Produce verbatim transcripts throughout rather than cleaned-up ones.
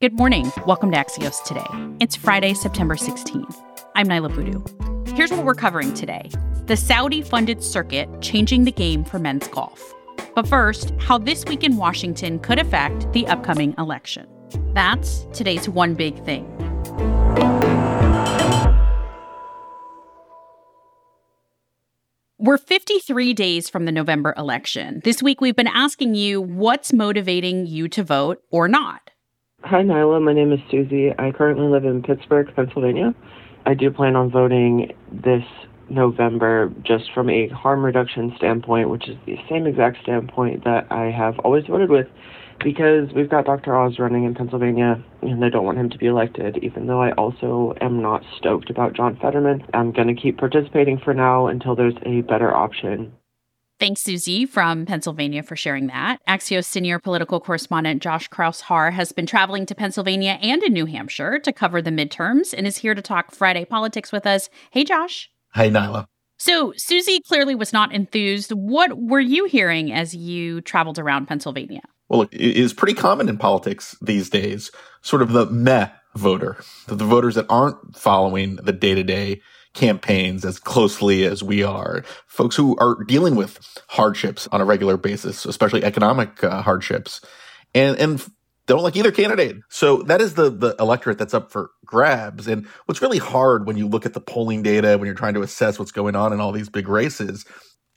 Good morning. Welcome to Axios Today. It's Friday, September sixteenth. I'm Niala Boodoo. Here's what we're covering today. The Saudi-funded circuit changing the game for men's golf. But first, how this week in Washington could affect the upcoming election. That's today's one big thing. We're fifty-three days from the November election. This week, we've been asking you what's motivating you to vote or not. Hi, Niala. My name is Susie. I currently live in Pittsburgh, Pennsylvania. I do plan on voting this November just from a harm reduction standpoint, which is the same exact standpoint that I have always voted with, because we've got Doctor Oz running in Pennsylvania, and I don't want him to be elected, even though I also am not stoked about John Fetterman. I'm going to keep participating for now until there's a better option. Thanks, Susie, from Pennsylvania, for sharing that. Axios senior political correspondent Josh Kraushaar has been traveling to Pennsylvania and in New Hampshire to cover the midterms and is here to talk Friday politics with us. Hey, Josh. Hey, Niala. So Susie clearly was not enthused. What were you hearing as you traveled around Pennsylvania? Well, it is pretty common in politics these days, sort of the meh voter, the voters that aren't following the day-to-day campaigns as closely as we are, folks who are dealing with hardships on a regular basis, especially economic uh, hardships, and and don't like either candidate. So that is the the electorate that's up for grabs. And what's really hard when you look at the polling data, when you're trying to assess what's going on in all these big races,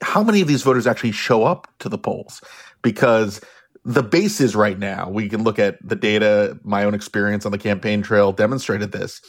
how many of these voters actually show up to the polls? Because the bases right now, we can look at the data, my own experience on the campaign trail demonstrated this.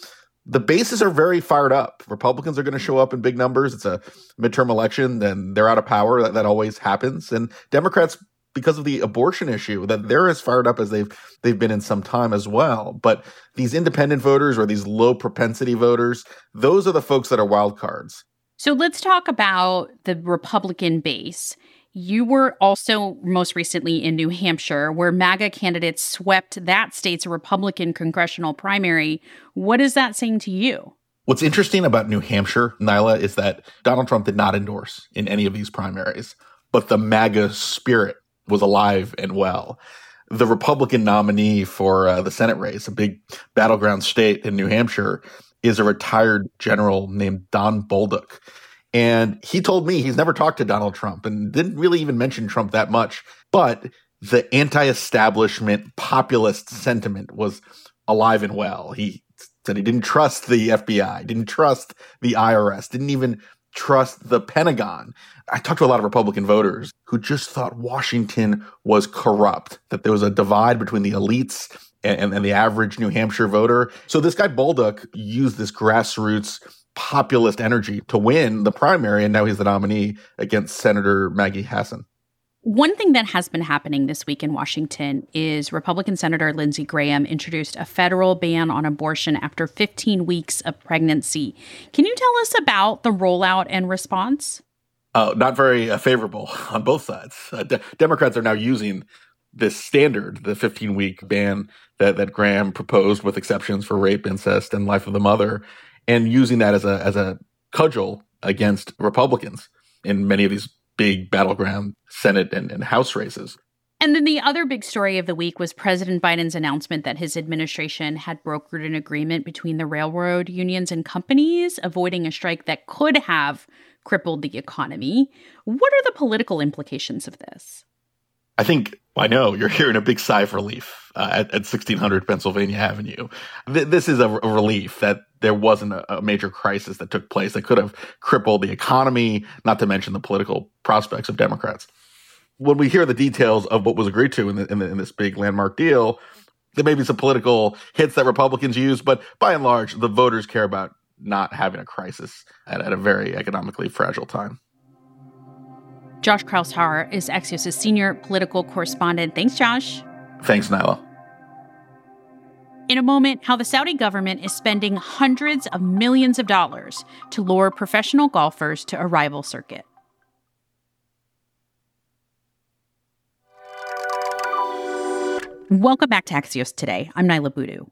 The bases are very fired up. Republicans are going to show up in big numbers. It's a midterm election, then they're out of power. That, that always happens. And Democrats, because of the abortion issue, that they're as fired up as they've they've been in some time as well. But these independent voters or these low propensity voters, those are the folks that are wild cards. So let's talk about the Republican base. You were also most recently in New Hampshire, where MAGA candidates swept that state's Republican congressional primary. What is that saying to you? What's interesting about New Hampshire, Niala, is that Donald Trump did not endorse in any of these primaries, but the MAGA spirit was alive and well. The Republican nominee for uh, the Senate race, a big battleground state in New Hampshire, is a retired general named Don Bolduc. And he told me he's never talked to Donald Trump and didn't really even mention Trump that much. But the anti-establishment populist sentiment was alive and well. He said he didn't trust the F B I, didn't trust the I R S, didn't even trust the Pentagon. I talked to a lot of Republican voters who just thought Washington was corrupt, that there was a divide between the elites and, and the average New Hampshire voter. So this guy Bolduc used this grassroots populist energy to win the primary, and now he's the nominee against Senator Maggie Hassan. One thing that has been happening this week in Washington is Republican Senator Lindsey Graham introduced a federal ban on abortion after fifteen weeks of pregnancy. Can you tell us about the rollout and response? Uh, not very uh, favorable on both sides. Uh, de- Democrats are now using this standard, the fifteen-week ban that, that Graham proposed with exceptions for rape, incest, and life of the mother, and using that as a as a cudgel against Republicans in many of these big battleground Senate and, and House races. And then the other big story of the week was President Biden's announcement that his administration had brokered an agreement between the railroad unions and companies, avoiding a strike that could have crippled the economy. What are the political implications of this? I think, I know, you're hearing a big sigh of relief uh, at, at sixteen hundred Pennsylvania Avenue. Th- this is a, r- a relief that there wasn't a, a major crisis that took place that could have crippled the economy, not to mention the political prospects of Democrats. When we hear the details of what was agreed to in, the, in, the, in this big landmark deal, there may be some political hits that Republicans use, but by and large, the voters care about not having a crisis at, at a very economically fragile time. Josh Kraushaar is Axios' senior political correspondent. Thanks, Josh. Thanks, Niala. In a moment, how the Saudi government is spending hundreds of millions of dollars to lure professional golfers to a rival circuit. Welcome back to Axios Today. I'm Niala Boodoo.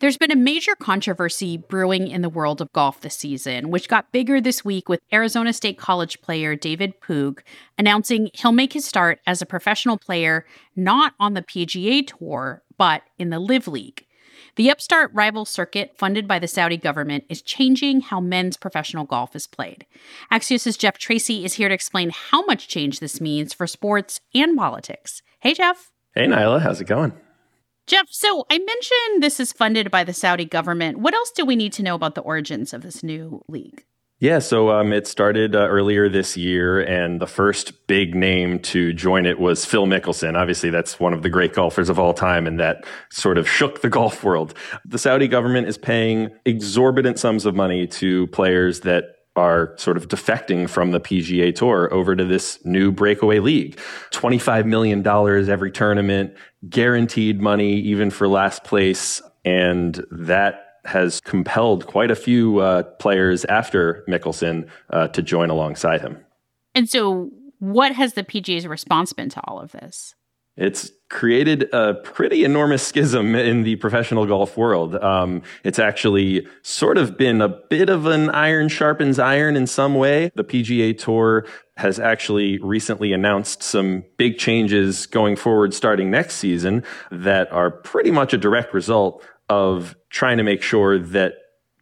There's been a major controversy brewing in the world of golf this season, which got bigger this week with Arizona State College player David Pugh announcing he'll make his start as a professional player not on the P G A Tour, but in the L I V League. The upstart rival circuit funded by the Saudi government is changing how men's professional golf is played. Axios' Jeff Tracy is here to explain how much change this means for sports and politics. Hey, Jeff. Hey, Niala. How's it going? Jeff, so I mentioned this is funded by the Saudi government. What else do we need to know about the origins of this new league? Yeah, so um, it started uh, earlier this year, and the first big name to join it was Phil Mickelson. Obviously, that's one of the great golfers of all time, and that sort of shook the golf world. The Saudi government is paying exorbitant sums of money to players that are sort of defecting from the P G A Tour over to this new breakaway league. twenty-five million dollars every tournament, guaranteed money even for last place, and that has compelled quite a few uh, players after Mickelson uh, to join alongside him. And so what has the P G A's response been to all of this? It's created a pretty enormous schism in the professional golf world. Um, it's actually sort of been a bit of an iron sharpens iron in some way. The P G A Tour has actually recently announced some big changes going forward starting next season that are pretty much a direct result of trying to make sure that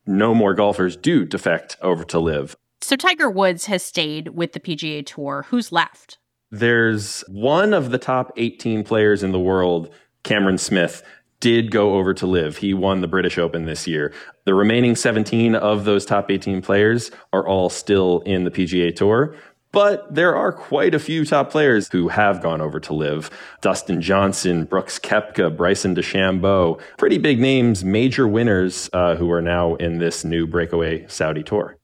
no more golfers do defect over to L I V. So Tiger Woods has stayed with the P G A Tour. Who's left? There's one of the top eighteen players in the world, Cameron Smith, did go over to L I V. He won the British Open this year. The remaining seventeen of those top eighteen players are all still in the P G A Tour. But there are quite a few top players who have gone over to L I V. Dustin Johnson, Brooks Koepka, Bryson DeChambeau, pretty big names, major winners uh, who are now in this new breakaway Saudi tour.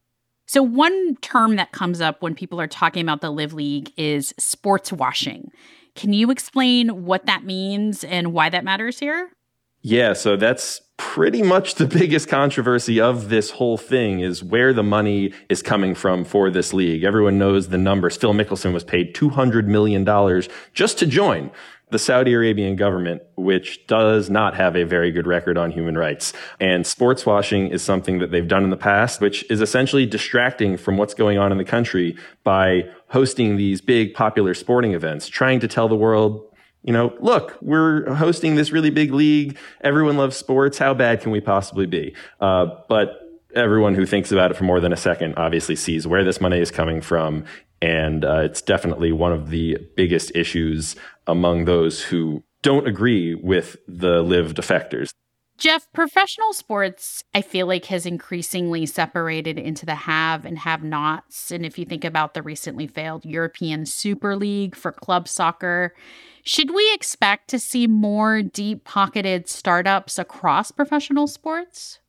So one term that comes up when people are talking about the L I V League is sports washing. Can you explain what that means and why that matters here? Yeah, so that's pretty much the biggest controversy of this whole thing is where the money is coming from for this league. Everyone knows the numbers. Phil Mickelson was paid two hundred million dollars just to join the Saudi Arabian government, which does not have a very good record on human rights. And sports washing is something that they've done in the past, which is essentially distracting from what's going on in the country by hosting these big popular sporting events, trying to tell the world, you know, look, we're hosting this really big league. Everyone loves sports. How bad can we possibly be? Uh, but everyone who thinks about it for more than a second obviously sees where this money is coming from. And uh, it's definitely one of the biggest issues among those who don't agree with the L I V defectors. Jeff, professional sports, I feel like, has increasingly separated into the have and have-nots. And if you think about the recently failed European Super League for club soccer, should we expect to see more deep-pocketed startups across professional sports?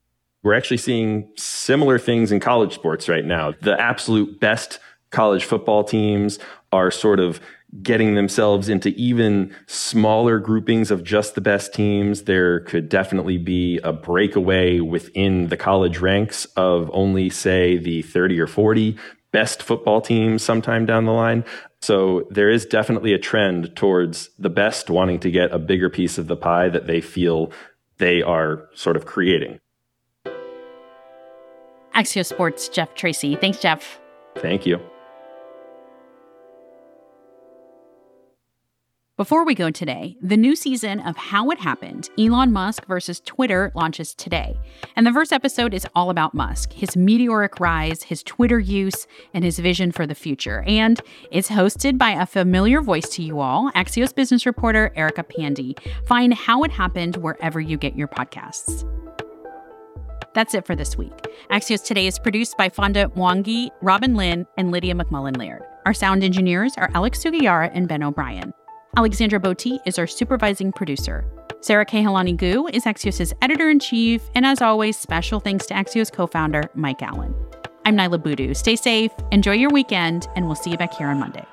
We're actually seeing similar things in college sports right now. The absolute best college football teams are sort of getting themselves into even smaller groupings of just the best teams. There could definitely be a breakaway within the college ranks of only, say, the thirty or forty best football teams sometime down the line. So there is definitely a trend towards the best wanting to get a bigger piece of the pie that they feel they are sort of creating. Axios Sports, Jeff Tracy. Thanks, Jeff. Thank you. Before we go today, the new season of How It Happened, Elon Musk versus Twitter, launches today. And the first episode is all about Musk, his meteoric rise, his Twitter use, and his vision for the future. And it's hosted by a familiar voice to you all, Axios business reporter Erica Pandey. Find How It Happened wherever you get your podcasts. That's it for this week. Axios Today is produced by Fonda Mwangi, Robin Lin, and Lydia McMullen-Laird. Our sound engineers are Alex Sugiyara and Ben O'Brien. Alexandra Boti is our supervising producer. Sarah Kehalani Gu is Axios' editor-in-chief. And as always, special thanks to Axios co-founder Mike Allen. I'm Niala Boodoo. Stay safe, enjoy your weekend, and we'll see you back here on Monday.